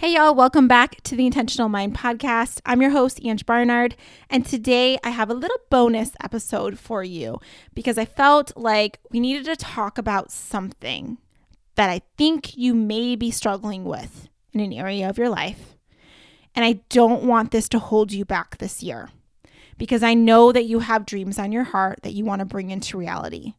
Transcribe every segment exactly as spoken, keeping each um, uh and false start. Hey y'all, welcome back to the Intentional Mind Podcast. I'm your host, Ange Barnard, and today I have a little bonus episode for you because I felt like we needed to talk about something that I think you may be struggling with in an area of your life. And I don't want this to hold you back this year because I know that you have dreams on your heart that you want to bring into reality.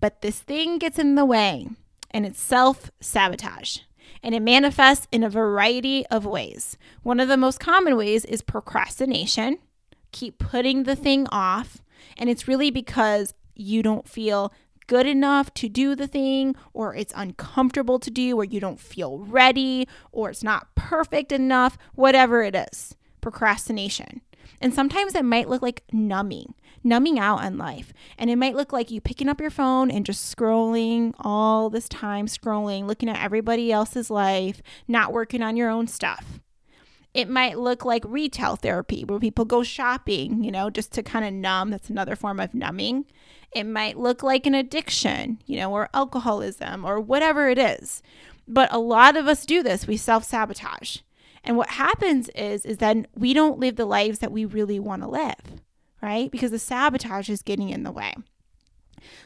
But this thing gets in the way, and it's self-sabotage. And it manifests in a variety of ways. One of the most common ways is procrastination. Keep putting the thing off. And it's really because you don't feel good enough to do the thing, or it's uncomfortable to do, or you don't feel ready, or it's not perfect enough, whatever it is. Procrastination. And sometimes it might look like numbing, numbing out on life. And it might look like you picking up your phone and just scrolling all this time, scrolling, looking at everybody else's life, not working on your own stuff. It might look like retail therapy where people go shopping, you know, just to kind of numb. That's another form of numbing. It might look like an addiction, you know, or alcoholism or whatever it is. But a lot of us do this. We self-sabotage. And what happens is, is then we don't live the lives that we really want to live, right? Because the sabotage is getting in the way.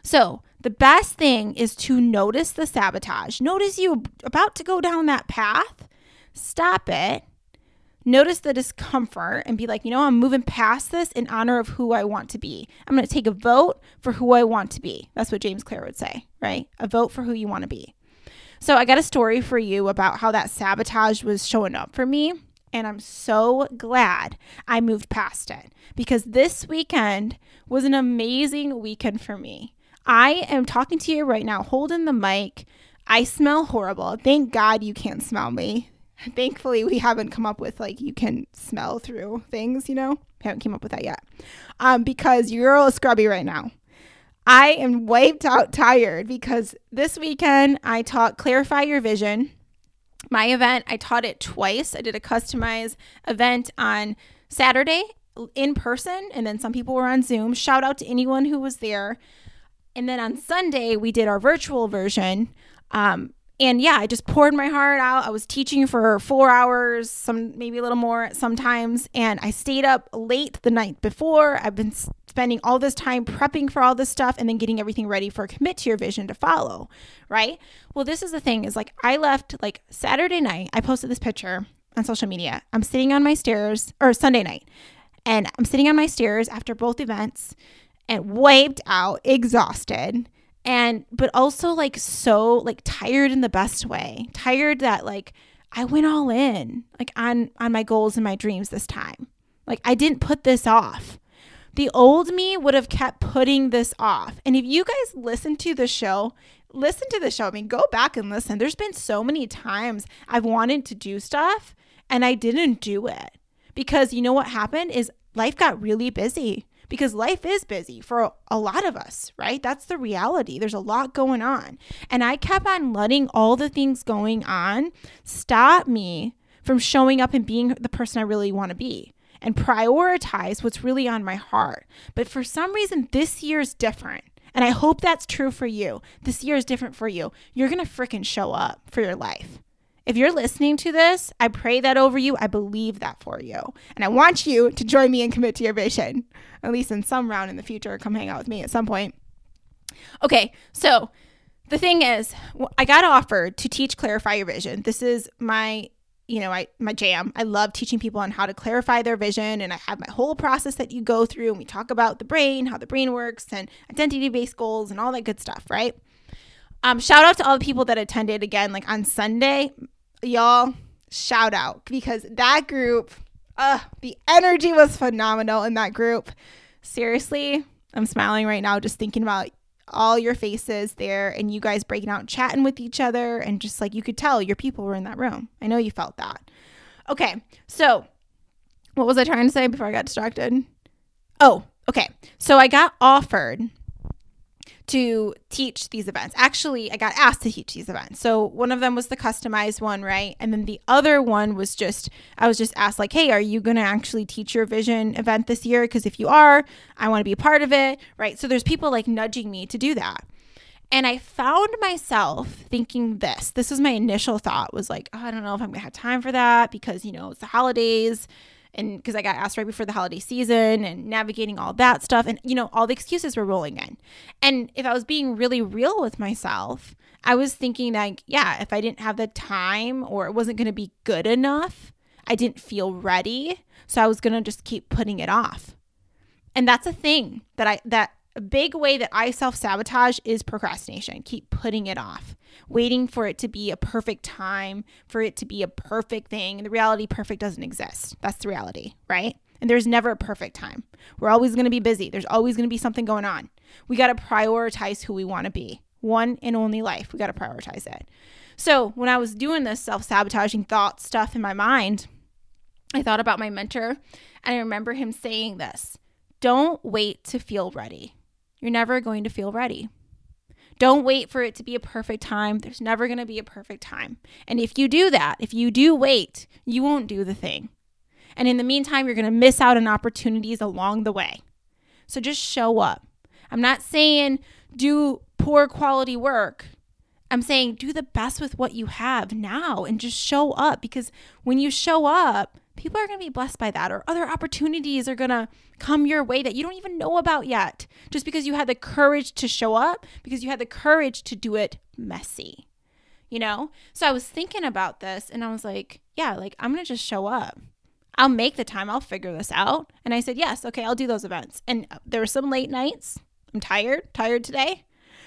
So the best thing is to notice the sabotage. Notice you're about to go down that path. Stop it. Notice the discomfort and be like, you know, I'm moving past this in honor of who I want to be. I'm going to take a vote for who I want to be. That's what James Clear would say, right? A vote for who you want to be. So I got a story for you about how that sabotage was showing up for me, and I'm so glad I moved past it because this weekend was an amazing weekend for me. I am talking to you right now, holding the mic. I smell horrible. Thank God you can't smell me. Thankfully, we haven't come up with like you can smell through things, you know? Haven't come up with that yet um, because you're all scrubby right now. I am wiped out tired because this weekend I taught Clarify Your Vision, my event. I taught it twice. I did a customized event on Saturday in person, and then some people were on Zoom. Shout out to anyone who was there. And then on Sunday, we did our virtual version. Um, and yeah, I just poured my heart out. I was teaching for four hours, some maybe a little more sometimes. And I stayed up late the night before. I've been st- spending all this time prepping for all this stuff and then getting everything ready for Commit to Your Vision to follow, right? Well, this is the thing is like I left like Saturday night. I posted this picture on social media. I'm sitting on my stairs or Sunday night and I'm sitting on my stairs after both events and wiped out, exhausted, and but also like so like tired in the best way, tired that like I went all in like on, on my goals and my dreams this time. Like I didn't put this off. The old me would have kept putting this off. And if you guys listen to the show, listen to the show. I mean, go back and listen. There's been so many times I've wanted to do stuff and I didn't do it because you know what happened is life got really busy because life is busy for a lot of us, right? That's the reality. There's a lot going on. And I kept on letting all the things going on stop me from showing up and being the person I really want to be. And prioritize what's really on my heart. But for some reason, this year's different. And I hope that's true for you. This year is different for you. You're going to freaking show up for your life. If you're listening to this, I pray that over you. I believe that for you. And I want you to join me and Commit to Your Vision, at least in some round in the future. Come hang out with me at some point. Okay, so the thing is, I got offered to teach Clarify Your Vision. This is my you know, I my jam. I love teaching people on how to clarify their vision. And I have my whole process that you go through. And we talk about the brain, how the brain works and identity-based goals and all that good stuff, right? Um, shout out to all the people that attended again, like on Sunday, y'all, shout out because that group, uh, the energy was phenomenal in that group. Seriously, I'm smiling right now just thinking about all your faces there and you guys breaking out chatting with each other and just like you could tell your people were in that room. I know you felt that. Okay, so what was I trying to say before I got distracted? Oh, okay. So I got offered to teach these events. Actually, I got asked to teach these events. So one of them was the customized one, right? And then the other one was just, I was just asked like, hey, are you going to actually teach your vision event this year? Because if you are, I want to be a part of it, right? So there's people like nudging me to do that. And I found myself thinking this. This was my initial thought, was like, oh, I don't know if I'm going to have time for that because, you know, it's the holidays. And because I got asked right before the holiday season and navigating all that stuff. And, you know, all the excuses were rolling in. And if I was being really real with myself, I was thinking like, yeah, if I didn't have the time or it wasn't going to be good enough, I didn't feel ready. So I was going to just keep putting it off. And that's a thing that I, that a big way that I self-sabotage is procrastination. Keep putting it off, waiting for it to be a perfect time, for it to be a perfect thing. And the reality, perfect doesn't exist. That's the reality, right? And there's never a perfect time. We're always going to be busy. There's always going to be something going on. We got to prioritize who we want to be. One and only life. We got to prioritize it. So when I was doing this self-sabotaging thought stuff in my mind, I thought about my mentor and I remember him saying this. Don't wait to feel ready. You're never going to feel ready. Don't wait for it to be a perfect time. There's never going to be a perfect time. And if you do that, if you do wait, you won't do the thing. And in the meantime, you're going to miss out on opportunities along the way. So just show up. I'm not saying do poor quality work. I'm saying do the best with what you have now and just show up, because when you show up, people are going to be blessed by that, or other opportunities are going to come your way that you don't even know about yet, just because you had the courage to show up, because you had the courage to do it messy, you know? So I was thinking about this and I was like, yeah, like I'm going to just show up. I'll make the time. I'll figure this out. And I said, yes, okay, I'll do those events. And there were some late nights. I'm tired, tired today.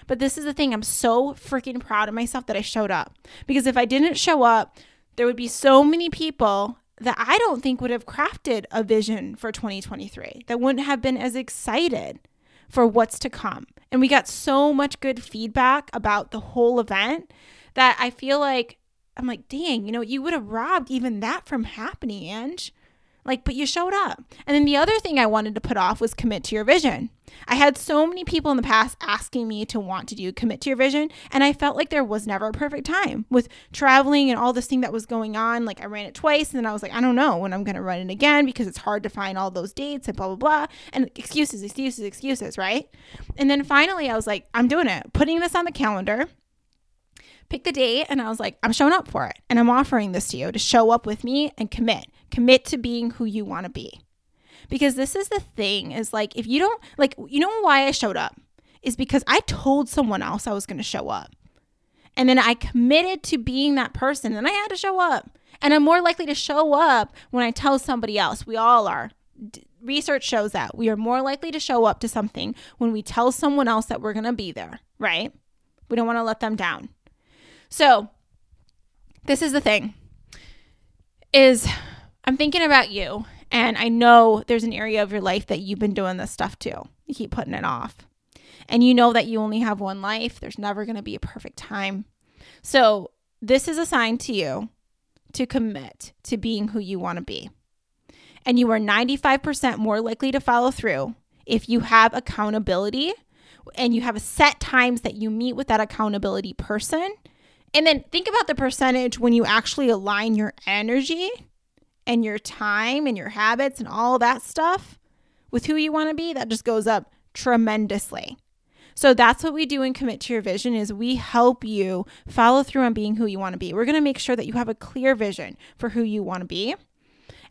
But this is the thing. I'm so freaking proud of myself that I showed up, because if I didn't show up, there would be so many people that I don't think would have crafted a vision for twenty twenty-three, that wouldn't have been as excited for what's to come. And we got so much good feedback about the whole event that I feel like, I'm like, dang, you know, you would have robbed even that from happening, Ange. Like, but you showed up. And then the other thing I wanted to put off was commit to your vision. I had so many people in the past asking me to want to do commit to your vision. And I felt like there was never a perfect time with traveling and all this thing that was going on. Like I ran it twice and then I was like, I don't know when I'm going to run it again because it's hard to find all those dates and blah, blah, blah. And excuses, excuses, excuses, right? And then finally I was like, I'm doing it. Putting this on the calendar. Pick the date. And I was like, I'm showing up for it. And I'm offering this to you to show up with me and commit. Commit to being who you want to be. Because this is the thing, is like, if you don't, like, you know why I showed up is because I told someone else I was going to show up. And then I committed to being that person and I had to show up. And I'm more likely to show up when I tell somebody else. We all are. D- research shows that we are more likely to show up to something when we tell someone else that we're going to be there, right? We don't want to let them down. So this is the thing, is I'm thinking about you, and I know there's an area of your life that you've been doing this stuff to. You keep putting it off. And you know that you only have one life. There's never going to be a perfect time. So this is a sign to you to commit to being who you want to be. And you are ninety-five percent more likely to follow through if you have accountability and you have a set times that you meet with that accountability person. And then think about the percentage when you actually align your energy and your time and your habits and all that stuff with who you want to be. That just goes up tremendously. So that's what we do in Commit to Your Vision, is we help you follow through on being who you want to be. We're going to make sure that you have a clear vision for who you want to be.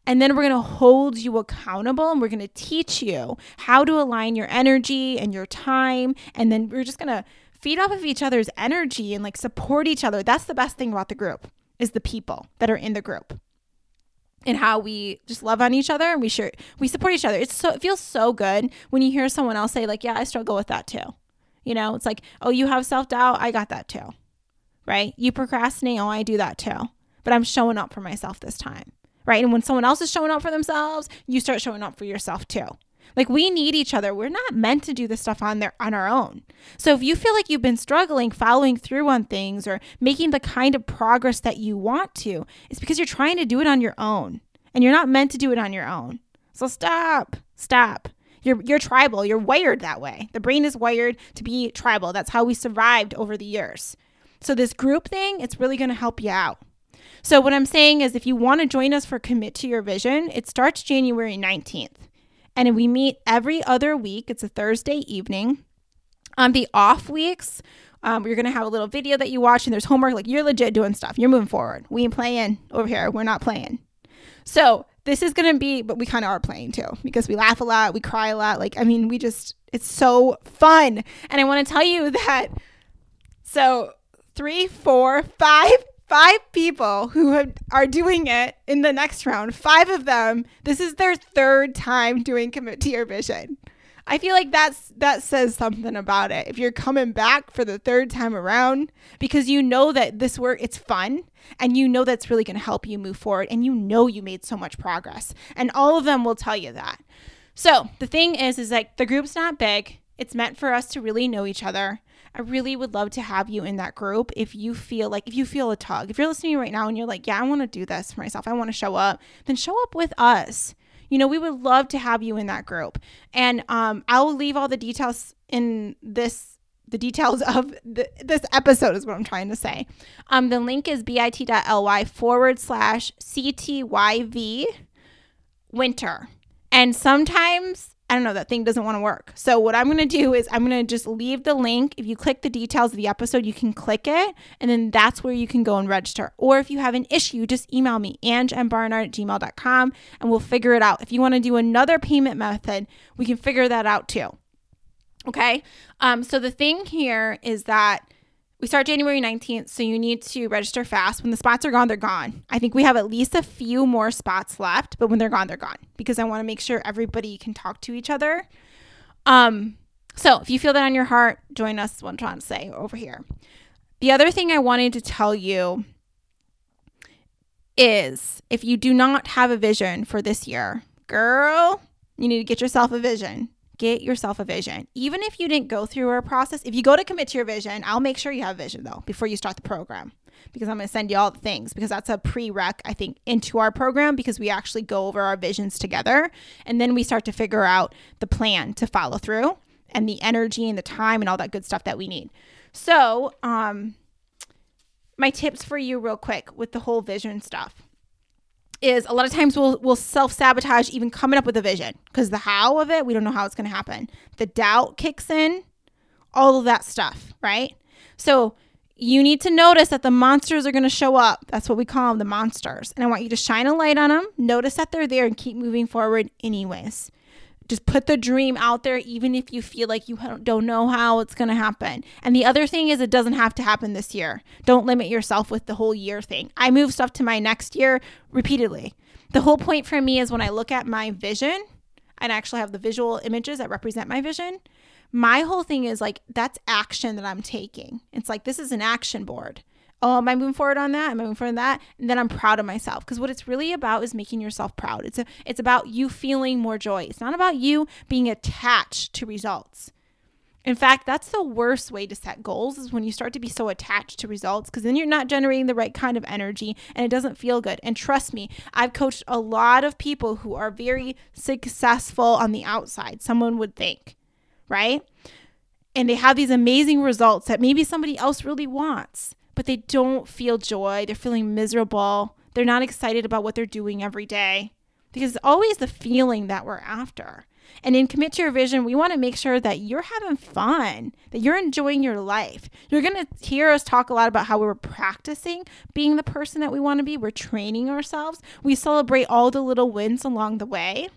And then we're going to hold you accountable, and we're going to teach you how to align your energy and your time. And then we're just going to feed off of each other's energy and like support each other. That's the best thing about the group, is the people that are in the group. And how we just love on each other and we share, we support each other. It's so, it feels so good when you hear someone else say like, yeah, I struggle with that too. You know, it's like, oh, you have self-doubt. I got that too, right? You procrastinate. Oh, I do that too, but I'm showing up for myself this time, right? And when someone else is showing up for themselves, you start showing up for yourself too. Like, we need each other. We're not meant to do this stuff on their, on our own. So if you feel like you've been struggling following through on things or making the kind of progress that you want to, it's because you're trying to do it on your own, and you're not meant to do it on your own. So stop, stop. You're, you're tribal. You're wired that way. The brain is wired to be tribal. That's how we survived over the years. So this group thing, it's really going to help you out. So what I'm saying is, if you want to join us for Commit to Your Vision, it starts January nineteenth. And we meet every other week. It's a Thursday evening. On the off weeks, um, you're going to have a little video that you watch and there's homework. Like, you're legit doing stuff. You're moving forward. We ain't playing over here. We're not playing. So this is going to be, but we kind of are playing too, because we laugh a lot. We cry a lot. Like, I mean, we just, it's so fun. And I want to tell you that. So three, four, five, five people who have, are doing it in the next round, five of them, this is their third time doing Commit to Your Vision. I feel like that's that says something about it. If you're coming back for the third time around, because you know that this work, it's fun, and you know that's really going to help you move forward, and you know you made so much progress. And all of them will tell you that. So the thing is, is like, the group's not big. It's meant for us to really know each other. I really would love to have you in that group. If you feel like, if you feel a tug, if you're listening right now and you're like, yeah, I want to do this for myself, I want to show up, then show up with us. You know, we would love to have you in that group. And um, I'll leave all the details in this, the details of the, this episode is what I'm trying to say. Um, the link is bit.ly forward slash CTYV winter. And sometimes, I don't know, that thing doesn't want to work. So what I'm going to do is I'm going to just leave the link. If you click the details of the episode, you can click it. And then that's where you can go and register. Or if you have an issue, just email me, ange m barnard at gmail dot com, and we'll figure it out. If you want to do another payment method, we can figure that out too. Okay. Um, so the thing here is that we start January nineteenth. So you need to register fast. When the spots are gone, they're gone. I think we have at least a few more spots left, but when they're gone, they're gone, because I want to make sure everybody can talk to each other. Um, so if you feel that on your heart, join us, is what I'm trying to say over here. The other thing I wanted to tell you is, if you do not have a vision for this year, girl, you need to get yourself a vision. Get yourself a vision. Even if you didn't go through our process, if you go to Commit to Your Vision, I'll make sure you have a vision though before you start the program, because I'm going to send you all the things, because that's a prereq, I think, into our program, because we actually go over our visions together, and then we start to figure out the plan to follow through and the energy and the time and all that good stuff that we need. So um, my tips for you real quick with the whole vision stuff is, a lot of times we'll we'll self-sabotage even coming up with a vision, because the how of it, we don't know how it's going to happen. The doubt kicks in, all of that stuff, right? So you need to notice that the monsters are going to show up. That's what we call them, the monsters. And I want you to shine a light on them, notice that they're there, and keep moving forward anyways. Just put the dream out there, even if you feel like you don't know how it's going to happen. And the other thing is, it doesn't have to happen this year. Don't limit yourself with the whole year thing. I move stuff to my next year repeatedly. The whole point for me is, when I look at my vision and I actually have the visual images that represent my vision, my whole thing is like, that's action that I'm taking. It's like, this is an action board. Oh, am I moving forward on that? Am I moving forward on that? And then I'm proud of myself, because what it's really about is making yourself proud. It's a, it's about you feeling more joy. It's not about you being attached to results. In fact, that's the worst way to set goals, is when you start to be so attached to results, because then you're not generating the right kind of energy and it doesn't feel good. And trust me, I've coached a lot of people who are very successful on the outside, someone would think, right? And they have these amazing results that maybe somebody else really wants, but they don't feel joy. They're feeling miserable. They're not excited about what they're doing every day, because it's always the feeling that we're after. And in Commit to Your Vision, we want to make sure that you're having fun, that you're enjoying your life. You're going to hear us talk a lot about how we were practicing being the person that we want to be. We're training ourselves. We celebrate all the little wins along the way.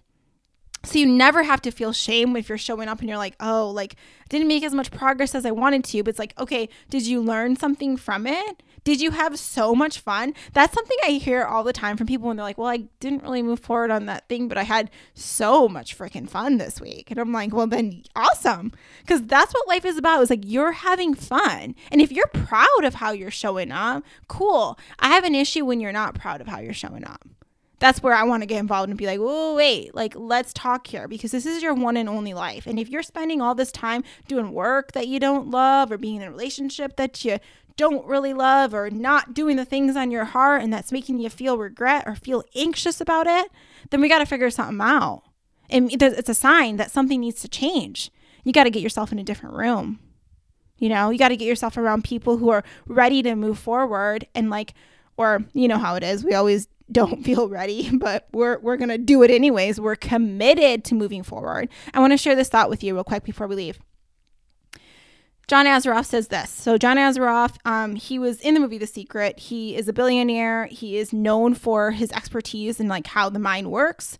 So you never have to feel shame if you're showing up and you're like, oh, like, I didn't make as much progress as I wanted to. But it's like, okay, did you learn something from it? Did you have so much fun? That's something I hear all the time from people when they're like, well, I didn't really move forward on that thing, but I had so much freaking fun this week. And I'm like, well, then awesome. Because that's what life is about. It's like, you're having fun. And if you're proud of how you're showing up, cool. I have an issue when you're not proud of how you're showing up. That's where I want to get involved and be like, whoa, wait, like, let's talk here, because this is your one and only life. And if you're spending all this time doing work that you don't love, or being in a relationship that you don't really love, or not doing the things on your heart, and that's making you feel regret or feel anxious about it, then we got to figure something out. And it's a sign that something needs to change. You got to get yourself in a different room. You know, you got to get yourself around people who are ready to move forward, and like, or you know how it is. We always don't feel ready, but we're we're going to do it anyways. We're committed to moving forward. I want to share this thought with you real quick before we leave. John Azaroff says this. So John Azaroff, um, he was in the movie The Secret. He is a billionaire. He is known for his expertise in like how the mind works.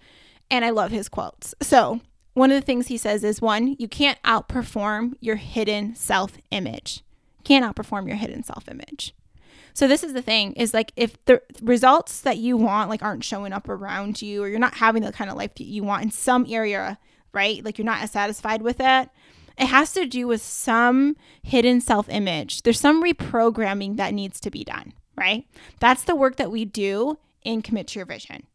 And I love his quotes. So one of the things he says is, one, you can't outperform your hidden self-image. You can't outperform your hidden self-image. So this is the thing, is like if the results that you want like aren't showing up around you, or you're not having the kind of life that you want in some area, right? Like you're not as satisfied with it. It has to do with some hidden self-image. There's some reprogramming that needs to be done, right? That's the work that we do in Commit to Your Vision.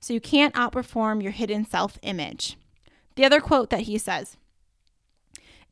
So you can't outperform your hidden self-image. The other quote that he says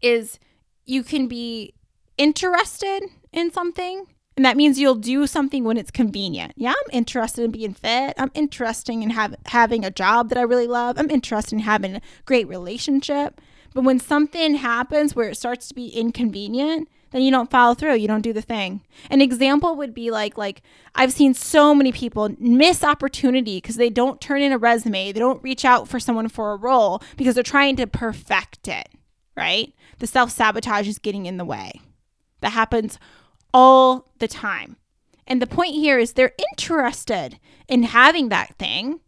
is, you can be interested in something, and that means you'll do something when it's convenient. Yeah, I'm interested in being fit. I'm interested in have, having a job that I really love. I'm interested in having a great relationship. But when something happens where it starts to be inconvenient, then you don't follow through. You don't do the thing. An example would be like, like I've seen so many people miss opportunity because they don't turn in a resume. They don't reach out for someone for a role because they're trying to perfect it, right? The self-sabotage is getting in the way. That happens all the time. And the point here is they're interested in having that thing.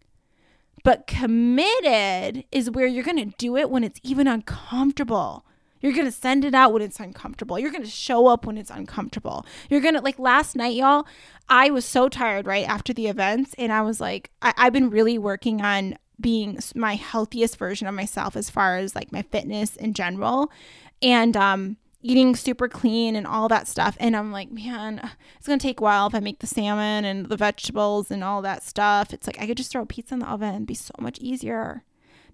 But committed is where you're going to do it when it's even uncomfortable. You're going to send it out when it's uncomfortable. You're going to show up when it's uncomfortable. You're going to, like last night, y'all, I was so tired right after the events. And I was like, I, I've been really working on being my healthiest version of myself as far as like my fitness in general. And, um, eating super clean and all that stuff. And I'm like, man, it's going to take a while if I make the salmon and the vegetables and all that stuff. It's like I could just throw pizza in the oven and be so much easier.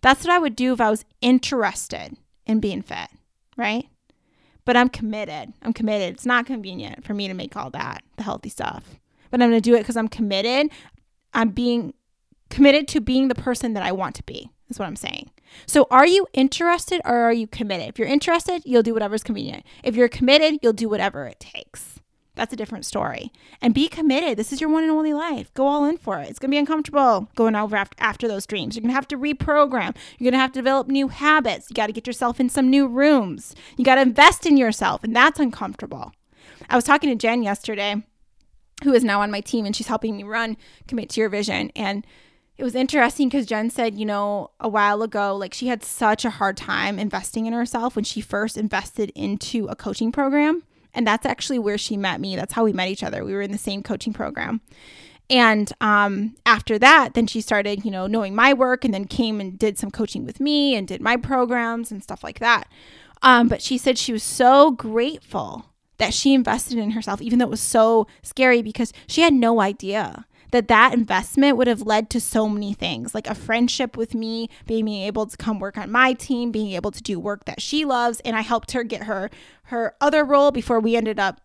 That's what I would do if I was interested in being fit, right? But I'm committed. I'm committed. It's not convenient for me to make all that, the healthy stuff. But I'm going to do it because I'm committed. I'm being committed to being the person that I want to be. That's what I'm saying. So are you interested or are you committed? If you're interested, you'll do whatever's convenient. If you're committed, you'll do whatever it takes. That's a different story. And be committed. This is your one and only life. Go all in for it. It's going to be uncomfortable going over after, after those dreams. You're going to have to reprogram. You're going to have to develop new habits. You got to get yourself in some new rooms. You got to invest in yourself. And that's uncomfortable. I was talking to Jen yesterday, who is now on my team, and she's helping me run Commit to Your Vision. And it was interesting because Jen said, you know, a while ago, like she had such a hard time investing in herself when she first invested into a coaching program. And that's actually where she met me. That's how we met each other. We were in the same coaching program. And um, after that, then she started, you know, knowing my work and then came and did some coaching with me and did my programs and stuff like that. Um, but she said she was so grateful that she invested in herself, even though it was so scary because she had no idea that that investment would have led to so many things, like a friendship with me, being able to come work on my team, being able to do work that she loves. And I helped her get her her other role before we ended up,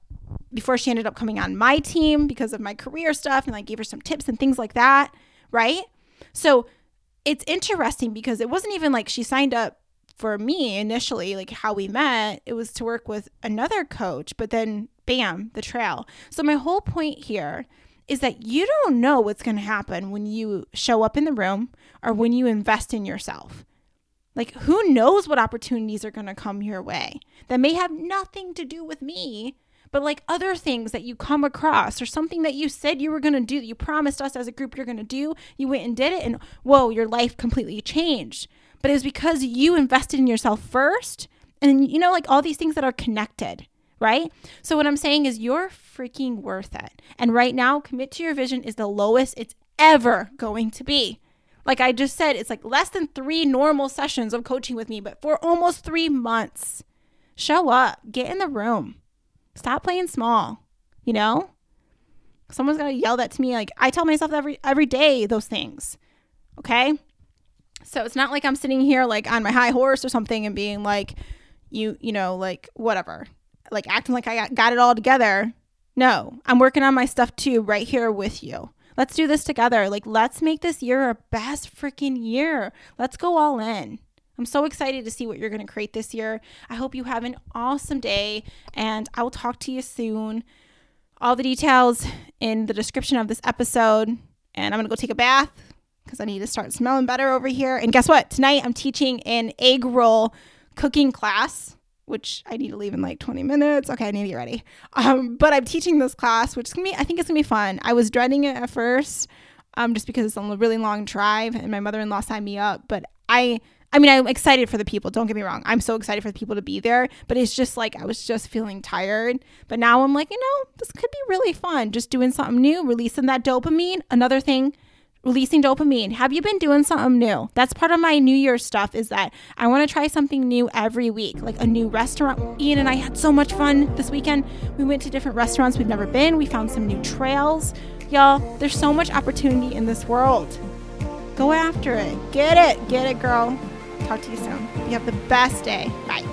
before she ended up coming on my team because of my career stuff. And I gave her some tips and things like that, right? So it's interesting because it wasn't even like she signed up for me initially, like how we met. It was to work with another coach, but then bam, the trail. So my whole point here is that you don't know what's going to happen when you show up in the room or when you invest in yourself. Like, who knows what opportunities are going to come your way that may have nothing to do with me, but like other things that you come across or something that you said you were going to do, that you promised us as a group you're going to do, you went and did it, and whoa, your life completely changed. But it was because you invested in yourself first, and you know, like all these things that are connected. Right? So what I'm saying is you're freaking worth it. And right now, Commit to Your Vision is the lowest it's ever going to be. Like I just said, it's like less than three normal sessions of coaching with me, but for almost three months. Show up. Get in the room. Stop playing small. You know? Someone's going to yell that to me. Like I tell myself every every day those things. Okay? So it's not like I'm sitting here like on my high horse or something and being like, you, you know, like whatever. Like acting like I got it all together. No, I'm working on my stuff too right here with you. Let's do this together. Like, let's make this year our best freaking year. Let's go all in. I'm so excited to see what you're going to create this year. I hope you have an awesome day, and I will talk to you soon. All the details in the description of this episode, and I'm going to go take a bath because I need to start smelling better over here. And guess what? Tonight I'm teaching an egg roll cooking class. which I need to leave in like twenty minutes. Okay, I need to get ready. Um, but I'm teaching this class, which is gonna be, I think it's gonna be fun. I was dreading it at first, um, just because it's on a really long drive and my mother-in-law signed me up. But I, I mean, I'm excited for the people. Don't get me wrong. I'm so excited for the people to be there, but it's just like, I was just feeling tired, but now I'm like, you know, this could be really fun. Just doing something new, releasing that dopamine. Another thing, releasing dopamine. Have you been doing something new? That's part of my New Year's stuff, is that I want to try something new every week, like a new restaurant. Ian and I had so much fun this weekend. We went to different restaurants we've never been. We found some new trails. Y'all, there's so much opportunity in this world. Go after it. Get it. Get it, girl. Talk to you soon. You have the best day. Bye.